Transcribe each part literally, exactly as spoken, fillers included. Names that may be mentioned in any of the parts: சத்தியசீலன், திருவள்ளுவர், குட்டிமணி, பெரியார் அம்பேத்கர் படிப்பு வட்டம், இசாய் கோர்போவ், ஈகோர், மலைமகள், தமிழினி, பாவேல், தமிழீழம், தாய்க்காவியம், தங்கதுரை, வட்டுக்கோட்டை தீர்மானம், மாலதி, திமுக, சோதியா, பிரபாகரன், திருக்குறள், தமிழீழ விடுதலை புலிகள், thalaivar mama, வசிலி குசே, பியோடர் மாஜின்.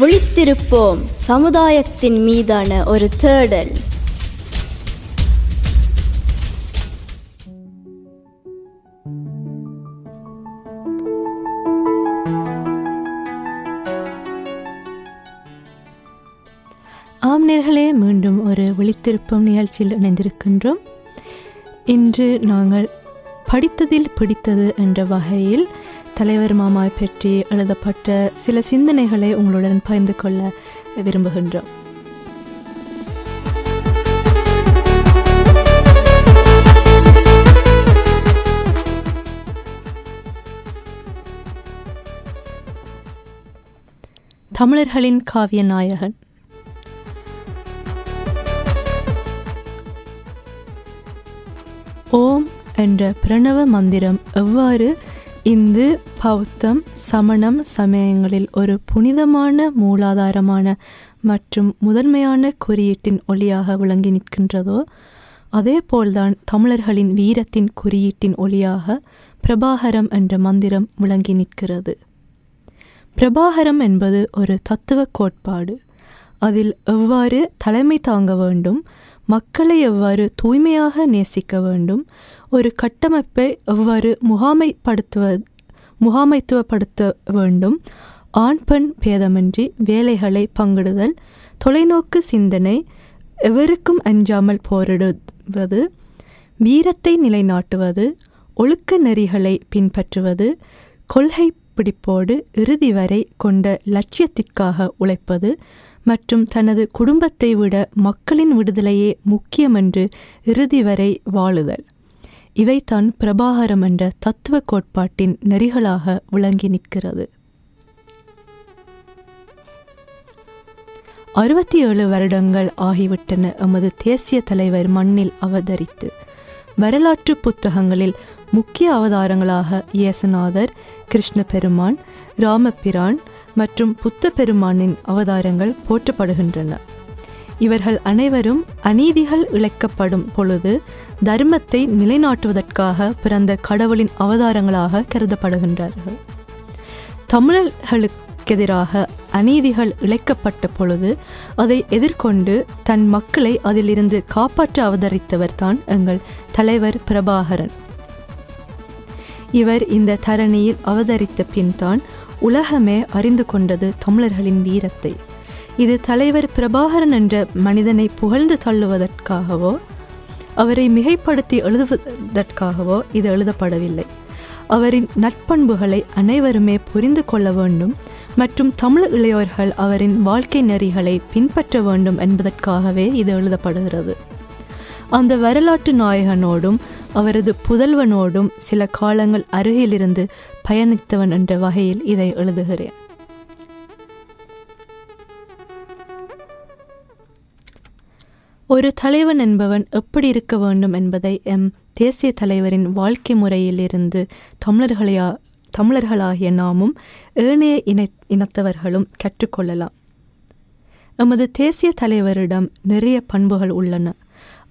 விழித்திருப்போம், சமுதாயத்தின் மீதான ஒரு தேடல். ஆம் நேயர்களே, மீண்டும் ஒரு விழித்திருப்போம் நிகழ்ச்சியில் இணைந்திருக்கின்றோம். இன்று நாங்கள் படித்ததில் பிடித்தது என்ற வகையில் தலைவர் மாமா பற்றி எழுதப்பட்ட சில சிந்தனைகளை உங்களுடன் பகிர்ந்து கொள்ள விரும்புகின்றோம். தமிழர்களின் காவிய நாயகன். ஓம் என்ற பிரணவ மந்திரம் எவ்வாறு இந்து, பௌத்தம், சமணம் சமயங்களில் ஒரு புனிதமான, மூலாதாரமான மற்றும் முதன்மையான குறியீட்டின் ஒளியாக விளங்கி நிற்கின்றதோ, அதேபோல்தான் தமிழர்களின் வீரத்தின் குறியீட்டின் ஒளியாக பிரபாகரம் என்ற மந்திரம் விளங்கி நிற்கிறது. பிரபாகரம் என்பது ஒரு தத்துவ கோட்பாடு. அதில் எவ்வாறு தலைமை தாங்க வேண்டும், மக்களை எவ்வாறு தூய்மையாக நேசிக்க வேண்டும், ஒரு கட்டமைப்பை எவ்வாறு முகாமைப்படுத்துவ முகாமைத்துவப்படுத்த வேண்டும், ஆண் பெண் பேதமின்றி வேலைகளை பங்கிடுதல், தொலைநோக்கு சிந்தனை, எவருக்கும் அஞ்சாமல் போரிடுவது, வீரத்தை நிலைநாட்டுவது, ஒழுக்க நெறிகளை பின்பற்றுவது, கொள்கை பிடிப்போடு இறுதி வரை கொண்ட லட்சியத்திற்காக உழைப்பது மற்றும் தனது குடும்பத்தை விட மக்களின் விடுதலையே முக்கியமென்று இறுதி வரை வாழுதல். இவைதான் பிரபாகரம் என்ற தத்துவ கோட்பாட்டின் நெறிகளாக விளங்கி நிற்கிறது. அறுபத்தி ஏழு வருடங்கள் ஆகிவிட்டன எமது தேசிய தலைவர் மண்ணில் அவதரித்து. வரலாற்று புத்தகங்களில் முக்கிய அவதாரங்களாக இயேசுநாதர், கிருஷ்ண பெருமான், ராமபிரான் மற்றும் புத்த பெருமானின் அவதாரங்கள் போற்றப்படுகின்றன. இவர்கள் அனைவரும் அநீதிகள் இழைக்கப்படும் பொழுது தர்மத்தை நிலைநாட்டுவதற்காக பிறந்த கடவுளின் அவதாரங்களாக கருதப்படுகின்றார்கள். தமிழர்களுக்கெதிராக அநீதிகள் இழைக்கப்பட்ட பொழுது அதை எதிர்கொண்டு தன் மக்களை அதிலிருந்து காப்பாற்ற அவதரித்தவர் தான் எங்கள் தலைவர் பிரபாகரன். இவர் இந்த தரணியில் அவதரித்த பின் தான் உலகமே அறிந்து கொண்டது தமிழர்களின் வீரத்தை. இது தலைவர் பிரபாகரன் என்ற மனிதனை புகழ்ந்து தள்ளுவதற்காகவோ அவரை மிகைப்படுத்தி எழுதுவதற்காகவோ இது எழுதப்படவில்லை. அவரின் நற்பண்புகளை அனைவருமே புரிந்து கொள்ள வேண்டும் மற்றும் தமிழ் இளையோர்கள் அவரின் வாழ்க்கை நெறிகளை பின்பற்ற வேண்டும் என்பதற்காகவே இது எழுதப்படுகிறது. அந்த வரலாற்று நாயகனோடும் அவரது புதல்வனோடும் சில காலங்கள் அருகிலிருந்து பயணித்தவன் என்ற வகையில் இதை எழுதுகிறேன். ஒரு தலைவன் என்பவன் எப்படி இருக்க வேண்டும் என்பதை எம் தேசிய தலைவரின் வாழ்க்கை முறையிலிருந்து தமிழர்களையா தமிழர்களாகிய நாமும் ஏனைய இன இனத்தவர்களும் கற்றுக்கொள்ளலாம். எமது தேசிய தலைவரிடம் நிறைய பண்புகள் உள்ளன.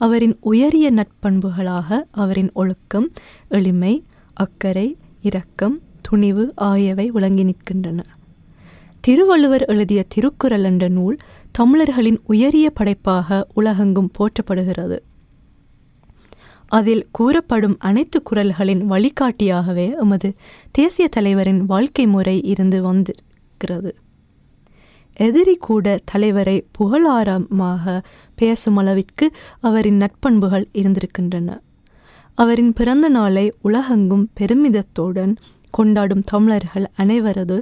அவரின் உயரிய நற்பண்புகளாக அவரின் ஒழுக்கம், எளிமை, அக்கறை, இரக்கம், துணிவு ஆகியவை விளங்கி நிற்கின்றன. திருவள்ளுவர் எழுதிய திருக்குறள் என்ற நூல் தமிழர்களின் உயரிய படைப்பாக உலகெங்கும் போற்றப்படுகிறது. அதில் கூறப்படும் அனைத்து குறள்களின் வழிகாட்டியாகவே எமது தேசிய தலைவரின் வாழ்க்கை முறை இருந்து வந்திருக்கிறது. எதிரி கூட தலைவரை புகழாரமாக பேசும் அளவிற்கு அவரின் நற்பண்புகள் இருந்திருக்கின்றன. அவரின் பிறந்த நாளை உலகெங்கும் பெருமிதத்துடன் கொண்டாடும் தமிழர்கள் அனைவரது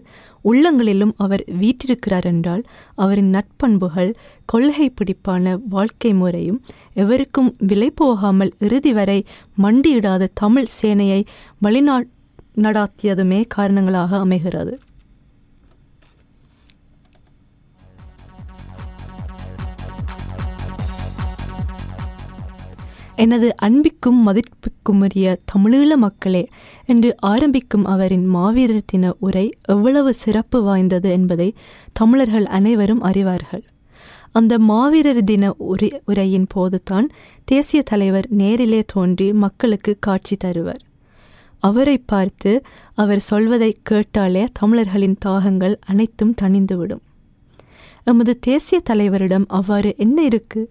உள்ளங்களிலும் அவர் வீற்றிருக்கிறார் என்றால் அவரின் நற்பண்புகள், கொள்கை பிடிப்பான வாழ்க்கை முறையும், எவருக்கும் விலை போகாமல் இறுதி வரை மண்டியிடாத தமிழ் சேனையை வழிநா நடாத்தியதுமே காரணங்களாக அமைகிறது. எனது அன்பிற்கும் மதிப்பிற்குமரிய தமிழீழ மக்களே என்று ஆரம்பிக்கும் அவரின் மாவீரத்தின உரை எவ்வளவு சிறப்பு வாய்ந்தது என்பதை தமிழர்கள் அனைவரும் அறிவார்கள். அந்த மாவீரர் தின உரை உரையின் போதுதான் தேசிய தலைவர் நேரிலே தோன்றி மக்களுக்கு காட்சி தருவர். அவரை பார்த்து அவர் சொல்வதை கேட்டாலே தமிழர்களின் தாகங்கள் அனைத்தும் தணிந்துவிடும். நமது தேசிய தலைவரிடம் அவ்வாறு என்ன இருக்கு?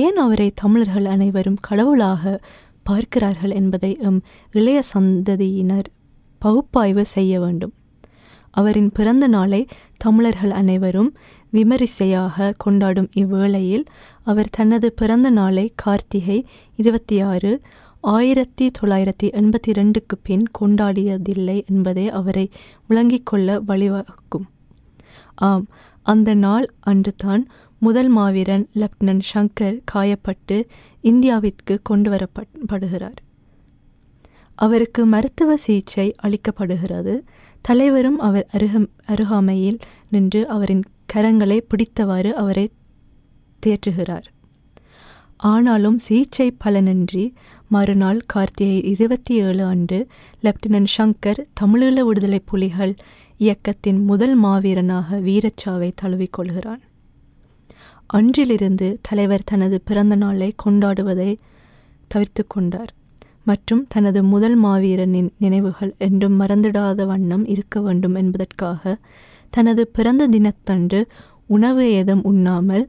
ஏன் அவரை தமிழர்கள் அனைவரும் கடவுளாக பார்க்கிறார்கள் என்பதை எம் இளைய சந்ததியினர் பகுப்பாய்வு செய்ய வேண்டும். அவரின் பிறந்த நாளை தமிழர்கள் அனைவரும் விமரிசையாக கொண்டாடும் இவ்வேளையில் அவர் தனது பிறந்த நாளை கார்த்திகை இருபத்தி ஆறு ஆயிரத்தி தொள்ளாயிரத்தி எண்பத்தி இரண்டுக்கு பின் கொண்டாடியதில்லை என்பதை அவரை விளங்கிக் கொள்ள வழிவகுக்கும். ஆம், அந்த நாள் அன்று தான் முதல் மாவீரன் லெப்டினன்ட் ஷங்கர் காயப்பட்டு இந்தியாவிற்கு கொண்டு வரப்படுகிறார். அவருக்கு மருத்துவ சிகிச்சை அளிக்கப்படுகிறது. தலைவரும் அவர் அருகம் அருகாமையில் நின்று அவரின் கரங்களை பிடித்தவாறு அவரை தேற்றுகிறார். ஆனாலும் சிகிச்சை பலனின்றி மறுநாள் கார்த்திகை இருபத்தி ஏழு அன்று லெப்டினன்ட் ஷங்கர் தமிழீழ விடுதலை புலிகள் இயக்கத்தின் முதல் மாவீரனாக வீரச்சாவை தழுவிக்கொள்கிறான். அன்றிலிருந்து தலைவர் தனது பிறந்த நாளை கொண்டாடுவதை தவிர்த்து கொண்டார் மற்றும் தனது முதல் மாவீரனின் நினைவுகள் என்றும் மறந்துடாத வண்ணம் இருக்க வேண்டும் என்பதற்காக தனது பிறந்த தினத்தன்று உணவு ஏதும் உண்ணாமல்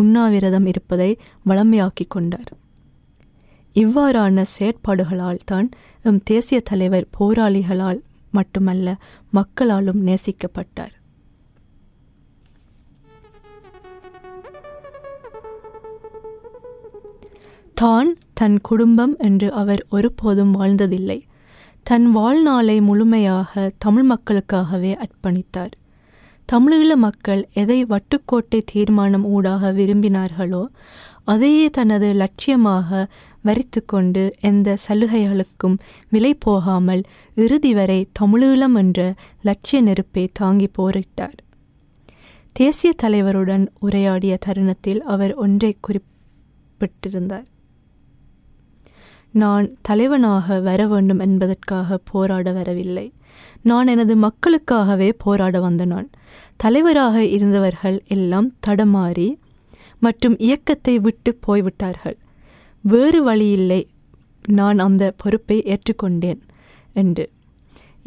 உண்ணாவிரதம் இருப்பதை வளமையாக்கி கொண்டார். இவ்வாறான செயற்பாடுகளால் தான் எம் தேசிய தலைவர் போராளிகளால் மட்டுமல்ல மக்களாலும் நேசிக்கப்பட்டார். தான் தன் குடும்பம் என்று அவர் ஒருபோதும் வாழ்ந்ததில்லை. தன் வாழ்நாளை முழுமையாக தமிழ் மக்களுக்காகவே அர்ப்பணித்தார். தமிழீழ மக்கள் எதை வட்டுக்கோட்டை தீர்மானம் ஊடாக விரும்பினார்களோ அதையே தனது லட்சியமாக வரித்து கொண்டு எந்த சலுகைகளுக்கும் விலை போகாமல் இறுதி வரை தமிழீழம் என்ற லட்சிய நெருப்பை தாங்கி போரிட்டார். தேசிய தலைவருடன் உரையாடிய தருணத்தில் அவர் ஒன்றை குறிப்பிட்டிருந்தார். நான் தலைவனாக வர வேண்டும் என்பதற்காக போராட வரவில்லை, நான் எனது மக்களுக்காகவே போராட வந்த நான். தலைவராக இருந்தவர்கள் எல்லாம் தடமாறி மற்றும் இயக்கத்தை விட்டு போய்விட்டார்கள், வேறு வழியில்லை, நான் அந்த பொறுப்பை ஏற்றுக்கொண்டேன் என்று.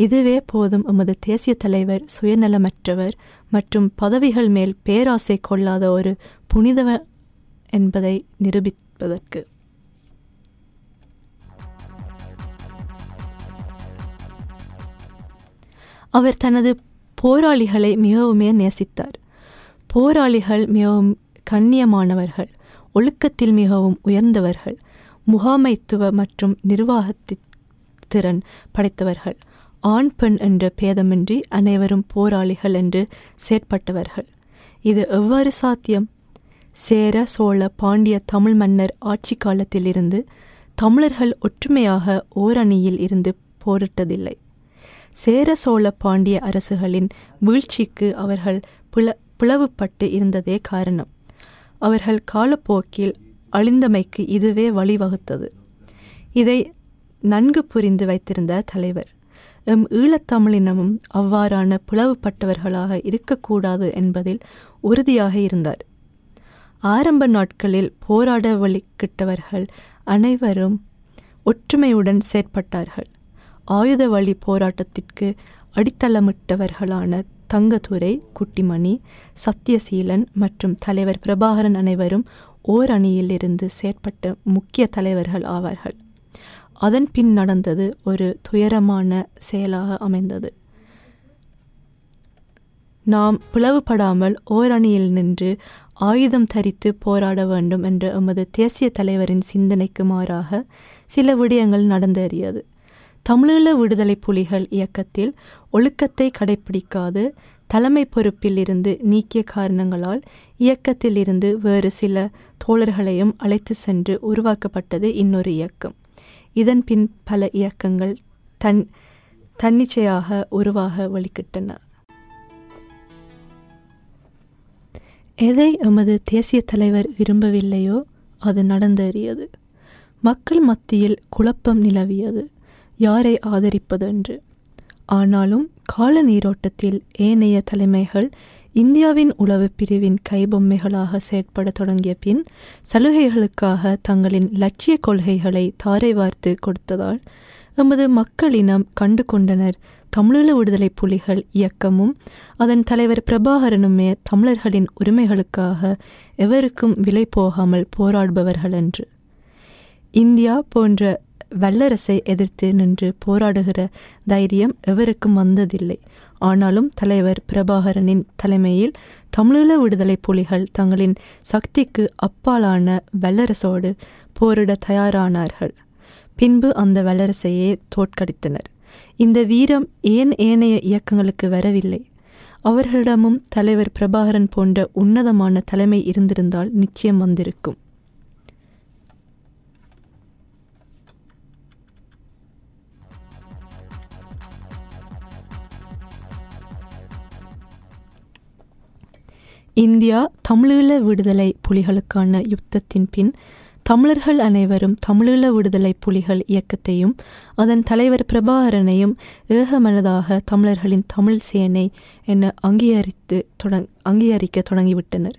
இதுவே போதும் எமது தேசிய தலைவர் சுயநலமற்றவர் மற்றும் பதவிகள் மேல் பேராசை கொள்ளாத ஒரு புனிதவர் என்பதை நிரூபிப்பதற்கு. அவர் தனது போராளிகளை மிகவுமே நேசித்தார். போராளிகள் மிகவும் கண்ணியமானவர்கள், ஒழுக்கத்தில் மிகவும் உயர்ந்தவர்கள், முகாமைத்துவ மற்றும் நிர்வாகத்தி திறன் படைத்தவர்கள், ஆண் பெண் என்ற பேதமின்றி அனைவரும் போராளிகள் என்று செயற்பட்டவர்கள். இது எவ்வாறு சாத்தியம்? சேர சோழ பாண்டிய தமிழ் மன்னர் ஆட்சி காலத்திலிருந்து தமிழர்கள் ஒற்றுமையாக ஓரணியில் இருந்து போரிட்டதில்லை. சேர சோழ பாண்டிய அரசுகளின் வீழ்ச்சிக்கு அவர்கள் பிள பிளவுபட்டு இருந்ததே காரணம். அவர்கள் காலப்போக்கில் அழிந்தமைக்கு இதுவே வழிவகுத்தது. இதை நன்கு புரிந்து வைத்திருந்த தலைவர் எம் ஈழத்தமிழினமும் அவ்வாறான பிளவுபட்டவர்களாக இருக்கக்கூடாது என்பதில் உறுதியாக இருந்தார். ஆரம்ப நாட்களில் போராட வழிகிட்டவர்கள் அனைவரும் ஒற்றுமையுடன் செயற்பட்டார்கள். ஆயுத வழி போராட்டத்திற்கு அடித்தளமிட்டவர்களான தங்கதுரை, குட்டிமணி, சத்தியசீலன் மற்றும் தலைவர் பிரபாகரன் அனைவரும் ஓர் அணியிலிருந்து செயற்பட்ட முக்கிய தலைவர்கள் ஆவார்கள். அதன் பின் நடந்தது ஒரு துயரமான செயலாக அமைந்தது. நாம் பிளவுபடாமல் ஓரணியில் நின்று ஆயுதம் தரித்து போராட வேண்டும் என்ற எமது தேசிய தலைவரின் சிந்தனைக்கு மாறாக சில விடயங்கள் நடந்தேறியது. தமிழீழ விடுதலை புலிகள் இயக்கத்தில் ஒழுக்கத்தை கடைப்பிடிக்காது தலைமை பொறுப்பில் இருந்து நீக்கிய காரணங்களால் இயக்கத்தில் இருந்து வேறு சில தோழர்களையும் அழைத்து சென்று உருவாக்கப்பட்டது இன்னொரு இயக்கம். இதன் பின் பல இயக்கங்கள் தன் தன்னிச்சையாக உருவாக வழிகிட்டன. எதை எமது தேசிய தலைவர் விரும்பவில்லையோ அது நடந்தேறியது. மக்கள் மத்தியில் குழப்பம் நிலவியது, யாரை ஆதரிப்பதென்று. ஆனாலும் கால நீரோட்டத்தில் ஏனைய தலைமைகள் இந்தியாவின் உளவு பிரிவின் கைபொம்மைகளாக செயற்பட தொடங்கிய பின் சலுகைகளுக்காக தங்களின் இலட்சிய கொள்கைகளை தாரை வார்த்து கொடுத்ததால் எமது மக்களினம் கண்டு கொண்டனர். தமிழீழ விடுதலை புலிகள் இயக்கமும் அதன் தலைவர் பிரபாகரனுமே தமிழர்களின் உரிமைகளுக்காக எவருக்கும் விலை போகாமல் போராடுபவர்கள் என்று. இந்தியா போன்ற வல்லரசை எதிர்த்து நின்று போராடுகிற தைரியம் எவருக்கும் வந்ததில்லை. ஆனாலும் தலைவர் பிரபாகரனின் தலைமையில் தமிழீழ விடுதலை புலிகள் தங்களின் சக்திக்கு அப்பாலான வல்லரசோடு போரிட தயாரானார்கள். பின்பு அந்த வல்லரசையே தோற்கடித்தனர். இந்த வீரம் ஏன் ஏனைய இயக்கங்களுக்கு வரவில்லை? அவர்களிடமும் தலைவர் பிரபாகரன் போன்ற உன்னதமான தலைமை இருந்திருந்தால் நிச்சயம் வந்திருக்கும். இந்தியா தமிழீழ விடுதலை புலிகளுக்கான யுத்தத்தின் பின் தமிழர்கள் அனைவரும் தமிழீழ விடுதலை புலிகள் இயக்கத்தையும் அதன் தலைவர் பிரபாகரனையும் ஏகமனதாக தமிழர்களின் தமிழ் சேனை என அங்கீகரித்து தொடங் அங்கீகரிக்க தொடங்கிவிட்டனர்.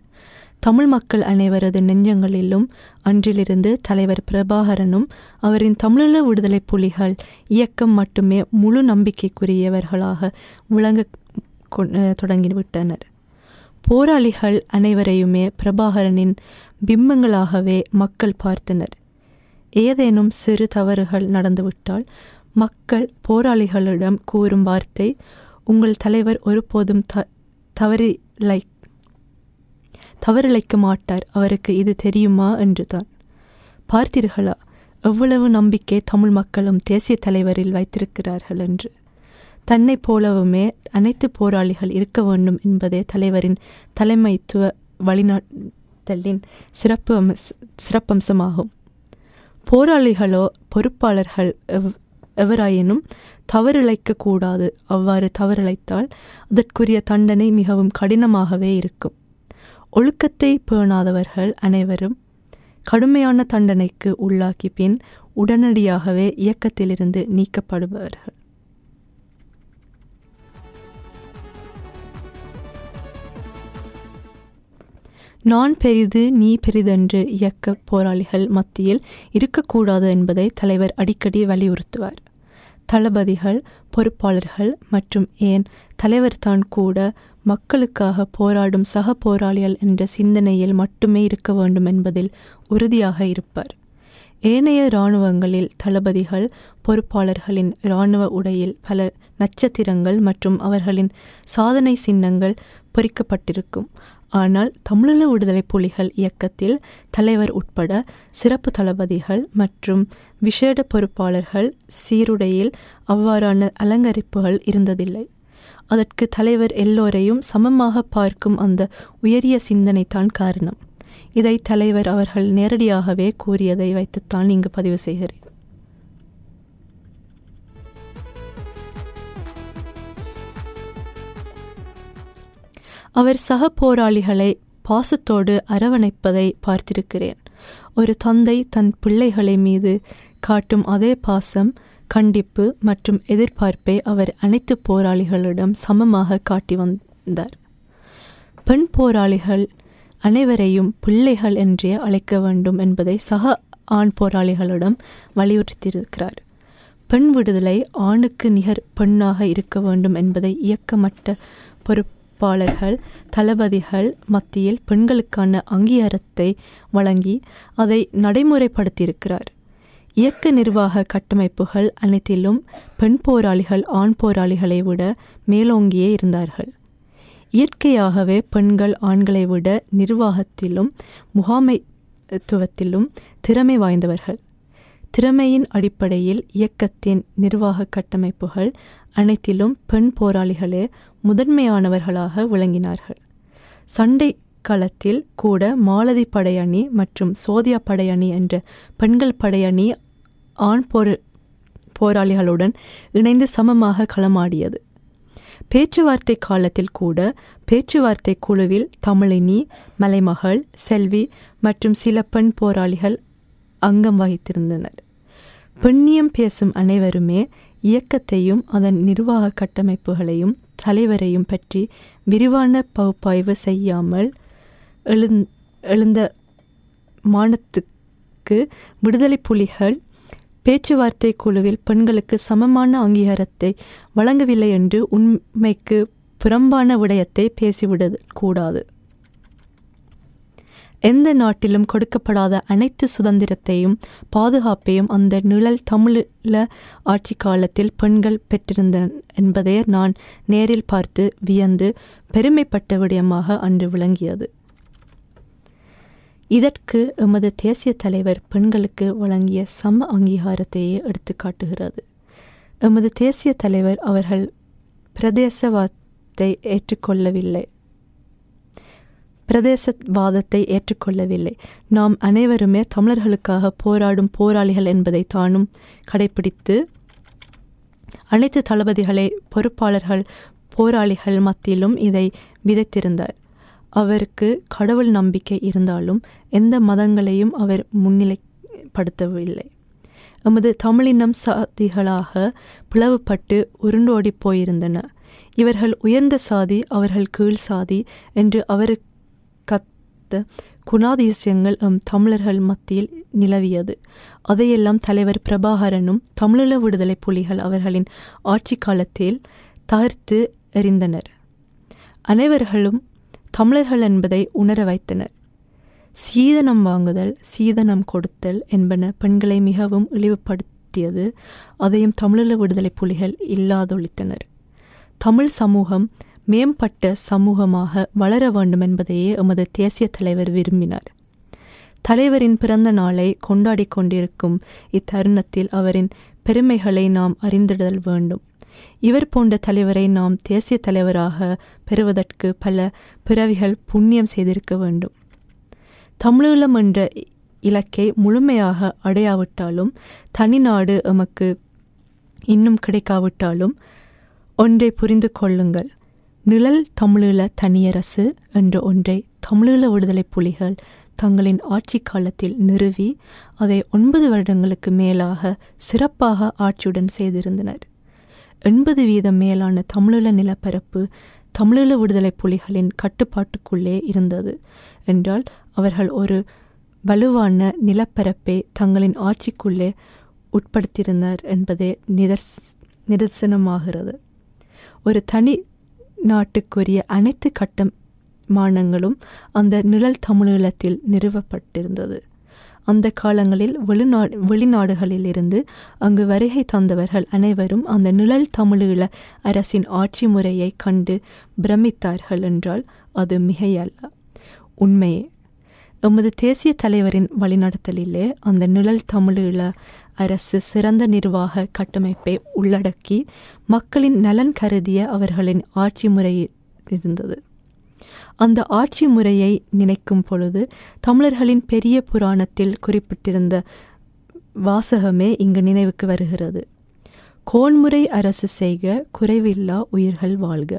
தமிழ் மக்கள் அனைவரது நெஞ்சங்களிலும் அன்றிலிருந்து தலைவர் பிரபாகரனும் அவரின் தமிழீழ விடுதலை புலிகள் இயக்கம் மட்டுமே முழு நம்பிக்கைக்குரியவர்களாக விளங்க தொடங்கிவிட்டனர். போராளிகள் அனைவரையுமே பிரபாகரனின் பிம்பங்களாகவே மக்கள் பார்த்தனர். ஏதேனும் சிறு தவறுகள் நடந்துவிட்டால் மக்கள் போராளிகளிடம் கூறும் வார்த்தை, உங்கள் தலைவர் ஒருபோதும் த தவறிலை தவறிழைக்க மாட்டார், அவருக்கு இது தெரியுமா என்றுதான். பார்த்தீர்களா எவ்வளவு நம்பிக்கை தமிழ் மக்களும் தேசிய தலைவரில் வைத்திருக்கிறார்கள் என்று. தன்னை போலவுமே அனைத்து போராளிகள் இருக்க வேண்டும் என்பதே தலைவரின் தலைமைத்துவ வழிநாட்டலின் சிறப்பு சிறப்பம்சமாகும். போராளிகளோ பொறுப்பாளர்கள் எவராயினும் தவறிழைக்கக்கூடாது. அவ்வாறு தவறிழைத்தால் அதற்குரிய தண்டனை மிகவும் கடினமாகவே இருக்கும். ஒழுக்கத்தை பேணாதவர்கள் அனைவரும் கடுமையான தண்டனைக்கு உள்ளாக்கி பின் உடனடியாகவே இயக்கத்திலிருந்து நீக்கப்படுபவர்கள். நான் பெரிது நீ பெரிதென்று இயக்க போராளிகள் மத்தியில் இருக்கக்கூடாது என்பதை தலைவர் அடிக்கடி வலியுறுத்துவார். தளபதிகள், பொறுப்பாளர்கள் மற்றும் ஏன் தலைவர் தான் கூட மக்களுக்காக போராடும் சக போராளிகள் என்ற சிந்தனையில் மட்டுமே இருக்க வேண்டும் என்பதில் உறுதியாக இருப்பார். ஏனைய இராணுவங்களில் தளபதிகள், பொறுப்பாளர்களின் இராணுவ உடையில் பல நட்சத்திரங்கள் மற்றும் அவர்களின் சாதனை சின்னங்கள் பொறிக்கப்பட்டிருக்கும். ஆனால் தமிழீழ விடுதலை புலிகள் இயக்கத்தில் தலைவர் உட்பட சிறப்பு தளபதிகள் மற்றும் விசேட பொறுப்பாளர்கள் சீருடையில் அவ்வாறான அலங்கரிப்புகள் இருந்ததில்லை. அதற்கு தலைவர் எல்லோரையும் சமமாக பார்க்கும் அந்த உயரிய சிந்தனைதான் காரணம். இதை தலைவர் அவர்கள் நேரடியாகவே கூறியதை வைத்துத்தான் இங்கு பதிவு செய்கிறேன். அவர் சக போராளிகளை பாசத்தோடு அரவணைப்பதை பார்த்திருக்கிறேன். ஒரு தந்தை தன் பிள்ளைகளை மீது காட்டும் அதே பாசம், கண்டிப்பு மற்றும் எதிர்பார்ப்பை அவர் அனைத்து போராளிகளிடம் சமமாக காட்டி வந்தார். பெண் போராளிகள் அனைவரையும் பிள்ளைகள் என்றே அழைக்க வேண்டும் என்பதை சக ஆண் போராளிகளிடம் வலியுறுத்தியிருக்கிறார். பெண் விடுதலை ஆணுக்கு நிகர் பெண்ணாக இருக்க வேண்டும் என்பதை இயக்கமற்ற பொறுப்பு பாளர்கள் தளபதிகள் மத்தியில் பெண்களுக்கான அங்கீகாரத்தை வழங்கி அதை நடைமுறைப்படுத்தியிருக்கிறார். இயக்க நிர்வாக கட்டமைப்புகள் அனைத்திலும் பெண் போராளிகள் ஆண் போராளிகளை விட மேலோங்கியே இருந்தார்கள். இயற்கையாகவே பெண்கள் ஆண்களை விட நிர்வாகத்திலும் முகாமைத்துவத்திலும் திறமை வாய்ந்தவர்கள். திறமையின் அடிப்படையில் இயக்கத்தின் நிர்வாக கட்டமைப்புகள் அனைத்திலும் பெண் போராளிகளே முதன்மையானவர்களாக விளங்கினார்கள். சண்டை களத்தில் கூட மாலதி படையணி மற்றும் சோதியா படையணி என்ற பெண்கள் படையணி ஆண் போர் போராளிகளுடன் இணைந்து சமமாக களமாடியது. பேச்சுவார்த்தை காலத்தில் கூட பேச்சுவார்த்தை குழுவில் தமிழினி, மலைமகள், செல்வி மற்றும் சில பெண் போராளிகள் அங்கம் வகித்திருந்தனர். பெண்ணியம் பேசும் அனைவருமே இயக்கத்தையும் அதன் நிர்வாக கட்டமைப்புகளையும் தலைவரையும் பற்றி விரிவான பகுப்பாய்வு செய்யாமல் எழுந் எழுந்த மானத்துக்கு விடுதலை புலிகள் பேச்சுவார்த்தை குழுவில் பெண்களுக்கு சமமான அங்கீகாரத்தை வழங்கவில்லை என்று உண்மைக்கு புறம்பான விடயத்தை பேசிவிடக் கூடாது. எந்த நாட்டிலும் கொடுக்கப்படாத அனைத்து சுதந்திரத்தையும் பாதுகாப்பையும் அந்த நிழல் தமிழீழ ஆட்சி காலத்தில் பெண்கள் பெற்றிருந்தன என்பதை நான் நேரில் பார்த்து வியந்து பெருமைப்பட்ட விடயமாக அன்று விளங்கியது. இதற்கு எமது தேசிய தலைவர் பெண்களுக்கு வழங்கிய சம அங்கீகாரத்தையே எடுத்து காட்டுகிறது. எமது தேசிய தலைவர் அவர்கள் பிரதேசவாதத்தை ஏற்றுக்கொள்ளவில்லை பிரதேசவாதத்தை ஏற்றுக்கொள்ளவில்லை. நாம் அனைவருமே தமிழர்களுக்காக போராடும் போராளிகள் என்பதை தானும் கடைபிடித்து அனைத்து தளபதிகளை பொறுப்பாளர்கள் போராளிகள் மத்தியிலும் இதை விதைத்திருந்தார். அவருக்கு கடவுள் நம்பிக்கை இருந்தாலும் எந்த மதங்களையும் அவர் முன்னிலைப்படுத்தவில்லை. எமது தமிழினம் சாதிகளாக பிளவுபட்டு உருண்டோடி போயிருந்தன. இவர்கள் உயர்ந்த சாதி, அவர்கள் கீழ் சாதி என்று அவருக்கு கத்த குணாதிசயங்கள் எம் தமிழர்கள் மத்தியில் நிலவியது. அதையெல்லாம் தலைவர் பிரபாகரனும் தமிழீழ விடுதலை புலிகள் அவர்களின் ஆட்சி காலத்தில் தகர்த்து எறிந்தனர். அனைவர்களும் தமிழர்கள் என்பதை உணர வைத்தனர். சீதனம் வாங்குதல், சீதனம் கொடுத்தல் என்பன பெண்களை மிகவும் இழிவுபடுத்தியது. அதையும் தமிழீழ விடுதலை புலிகள் இல்லாதொழித்தனர். தமிழ் சமூகம் மேம்பட்ட சமூகமாக வளர வேண்டும் என்பதையே எமது தேசிய தலைவர் விரும்பினார். தலைவரின் பிறந்த நாளை கொண்டாடி கொண்டிருக்கும் இத்தருணத்தில் அவரின் பெருமைகளை நாம் அறிந்திடல் வேண்டும். இவர் போன்ற தலைவரை நாம் தேசிய தலைவராக பெறுவதற்கு பல பிறவிகள் புண்ணியம் செய்திருக்க வேண்டும். தமிழீழம் என்ற இலக்கை முழுமையாக அடையாவிட்டாலும், தனிநாடு எமக்கு இன்னும் கிடைக்காவிட்டாலும் ஒன்றை புரிந்து கொள்ளுங்கள். நிழல் தமிழீழ தனியரசு என்ற ஒன்றை தமிழீழ விடுதலை புலிகள் தங்களின் ஆட்சி காலத்தில் நிறுவி அதை ஒன்பது வருடங்களுக்கு மேலாக சிறப்பாக ஆட்சியுடன் செய்திருந்தனர். எண்பது வீதம் மேலான தமிழீழ நிலப்பரப்பு தமிழீழ விடுதலை புலிகளின் கட்டுப்பாட்டுக்குள்ளே இருந்தது என்றால் அவர்கள் ஒரு வலுவான நிலப்பரப்பை தங்களின் ஆட்சிக்குள்ளே உட்படுத்தியிருந்தனர் என்பதே நிதர்ஸ் நிதர்சனமாகிறது. ஒரு தனி நாட்டுக்குரிய அனைத்து கட்டுமானங்களும் அந்த நிழல் தமிழீழத்தில் நிறுவப்பட்டிருந்தது. அந்த காலங்களில் வெளிநா வெளிநாடுகளிலிருந்து அங்கு வருகை தந்தவர்கள் அனைவரும் அந்த நிழல் தமிழீழ அரசின் ஆட்சி முறையை கண்டு பிரமித்தார்கள் என்றால் அது மிகையல்ல, உண்மையே. எமது தேசிய தலைவரின் வழிநடத்தலிலே அந்த நிழல் தமிழீழ அரசு சிறந்த நிர்வாக கட்டமைப்பை உள்ளடக்கி மக்களின் நலன் கருதிய அவர்களின் ஆட்சி முறை இருந்தது. அந்த ஆட்சி முறையை நினைக்கும் பொழுது தமிழர்களின் பெரிய புராணத்தில் குறிப்பிட்டிருந்த வாசகமே இங்கு நினைவுக்கு வருகிறது. கோன்முறை அரசு செய்க, குறைவில்லா உயிர்கள் வாழ்க.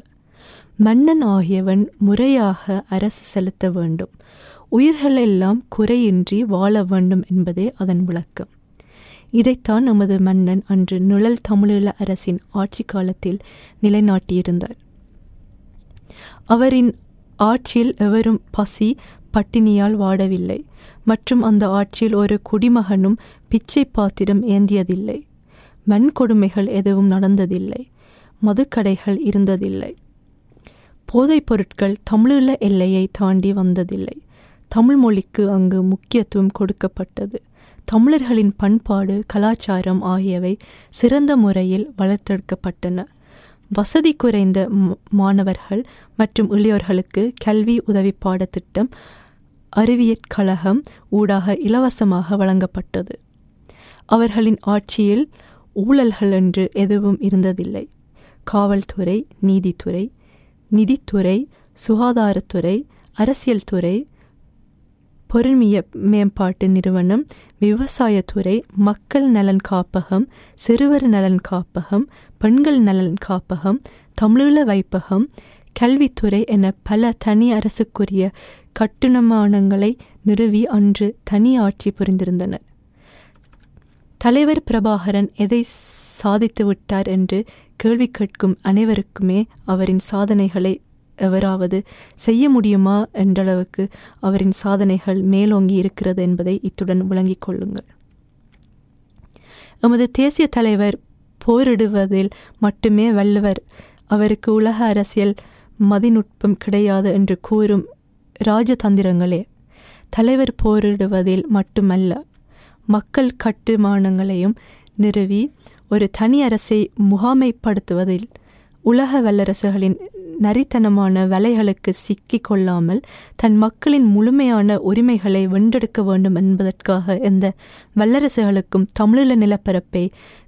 மன்னன் ஆகியவன் முறையாக அரசு செலுத்த வேண்டும், உயிர்களெல்லாம் குறையின்றி வாழ வேண்டும் என்பதே அதன் விளக்கம். இதைத்தான் நமது மன்னன் அன்று நிழல் தமிழீழ அரசின் ஆட்சி காலத்தில் நிலைநாட்டியிருந்தார். அவரின் ஆட்சியில் எவரும் பசி பட்டினியால் வாடவில்லை, மற்றும் அந்த ஆட்சியில் ஒரு குடிமகனும் பிச்சை பாத்திரம் ஏந்தியதில்லை. வன்கொடுமைகள் எதுவும் நடந்ததில்லை, மதுக்கடைகள் இருந்ததில்லை, போதைப் பொருட்கள் தமிழீழ எல்லையை தாண்டி வந்ததில்லை. தமிழ் மொழிக்கு அங்கு முக்கியத்துவம் கொடுக்கப்பட்டது. தமிழர்களின் பண்பாடு, கலாச்சாரம் ஆகியவை சிறந்த முறையில் வளர்த்தெடுக்கப்பட்டன. வசதி குறைந்த மாணவர்கள் மற்றும் இளையோர்களுக்கு கல்வி உதவி பாடத்திட்டம் அறிவியற்கழகம் ஊடாக இலவசமாக வழங்கப்பட்டது. அவர்களின் ஆட்சியில் ஊழல்கள் என்று எதுவும் இருந்ததில்லை. காவல்துறை, நீதித்துறை, நிதித்துறை, சுகாதாரத்துறை, அரசியல் துறை, பொருண்மைய மேம்பாட்டு நிறுவனம், விவசாயத்துறை, மக்கள் நலன் காப்பகம், சிறுவர் நலன் காப்பகம், பெண்கள் நலன் காப்பகம், தமிழீழ வைப்பகம், கல்வித்துறை என பல தனி அரசுக்குரிய கட்டுமானங்களை நிறுவி அன்று தனி ஆட்சி புரிந்திருந்தனர். தலைவர் பிரபாகரன் எதை சாதித்து விட்டார் என்று கேள்வி கேட்கும் அனைவருக்குமே அவரின் சாதனைகளை எவராவது செய்ய முடியுமா என்றளவுக்கு அவரின் சாதனைகள் மேலோங்கி இருக்கிறது என்பதை இத்துடன் விளங்கிக் கொள்ளுங்கள். எமது தேசிய தலைவர் போரிடுவதில் மட்டுமே வல்லவர், அவருக்கு உலக அரசியல் மதிநுட்பம் கிடையாது என்று கூறும் இராஜதந்திரங்களே தலைவர் போரிடுவதில் மட்டுமல்ல மக்கள் கட்டுமானங்களையும் நிறுவி ஒரு தனி அரசை முகாமைப்படுத்துவதில் உலக வல்லரசுகளின் நரித்தனமான வலைகளுக்கு சிக்கி கொள்ளாமல் தன் மக்களின் முழுமையான உரிமைகளை வென்றெடுக்க வேண்டும் என்பதற்காக எந்த வல்லரசுகளுக்கும் தமிழீழ நிலப்பரப்பை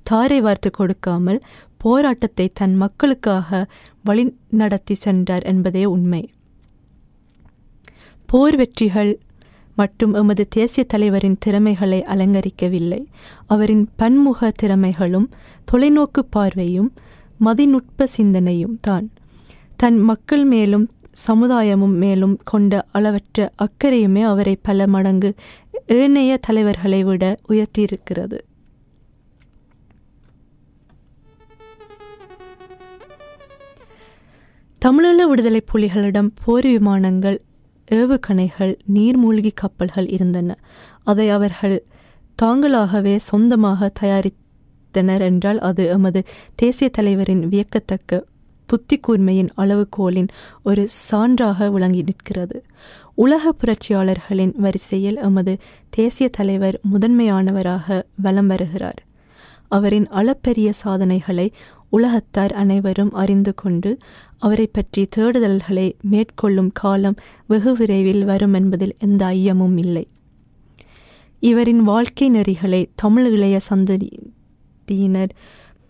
தாரை வார்த்து கொடுக்காமல் போராட்டத்தை தன் மக்களுக்காக வழி நடத்தி சென்றார் என்பதே உண்மை. போர் வெற்றிகள் மற்றும் எமது தேசிய தலைவரின் திறமைகளை அலங்கரிக்கவில்லை. அவரின் பன்முக திறமைகளும் தொலைநோக்கு பார்வையும் மதிநுட்ப சிந்தனையும் தான். தன் மக்கள் மேலும் சமுதாயமும் மேலும் கொண்ட அளவற்ற அக்கறையுமே அவரை பல மடங்கு ஏனைய தலைவர்களை விட உயர்த்தியிருக்கிறது. தமிழீழ விடுதலை புலிகளிடம் போர் விமானங்கள், ஏவுகணைகள், நீர்மூழ்கி கப்பல்கள் இருந்தன. அதை அவர்கள் தாங்களாகவே சொந்தமாக தயாரித்தனர் என்றால் அது எமது தேசிய தலைவரின் வியக்கத்தக்க புத்தி கூர்மையின் அளவுகோலின் ஒரு சான்றாக விளங்கி நிற்கிறது. உலக புரட்சியாளர்களின் வரிசையில் எமது தேசிய தலைவர் முதன்மையானவராக வலம் வருகிறார். அவரின் அளப்பரிய சாதனைகளை உலகத்தார் அனைவரும் அறிந்து கொண்டு அவரை பற்றி தேடுதல்களை மேற்கொள்ளும் காலம் வெகு விரைவில் வரும் என்பதில் எந்த ஐயமும் இல்லை. இவரின் வாழ்க்கை நெறிகளை தமிழ் இளைய சந்ததியினர்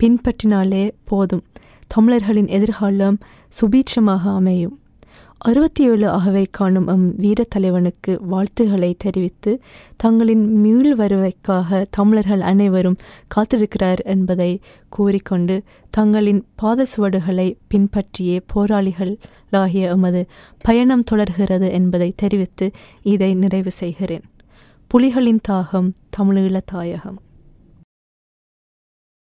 பின்பற்றினாலே போதும், தமிழர்களின் எதிர்காலம் சுபீட்சமாக அமையும். அறுபத்தி ஏழு அகவை காணும் எம் வீரத்தலைவனுக்கு வாழ்த்துகளை தெரிவித்து தங்களின் மீள் வருவைக்காக தமிழர்கள் அனைவரும் காத்திருக்கிறார் என்பதை கூறிக்கொண்டு தங்களின் பாதசுவடுகளை பின்பற்றியே போராளிகளாகிய எமது பயணம் தொடர்கிறது என்பதை தெரிவித்து இதை நிறைவு செய்கிறேன். புலிகளின் தாகம் தமிழீழ தாயகம்.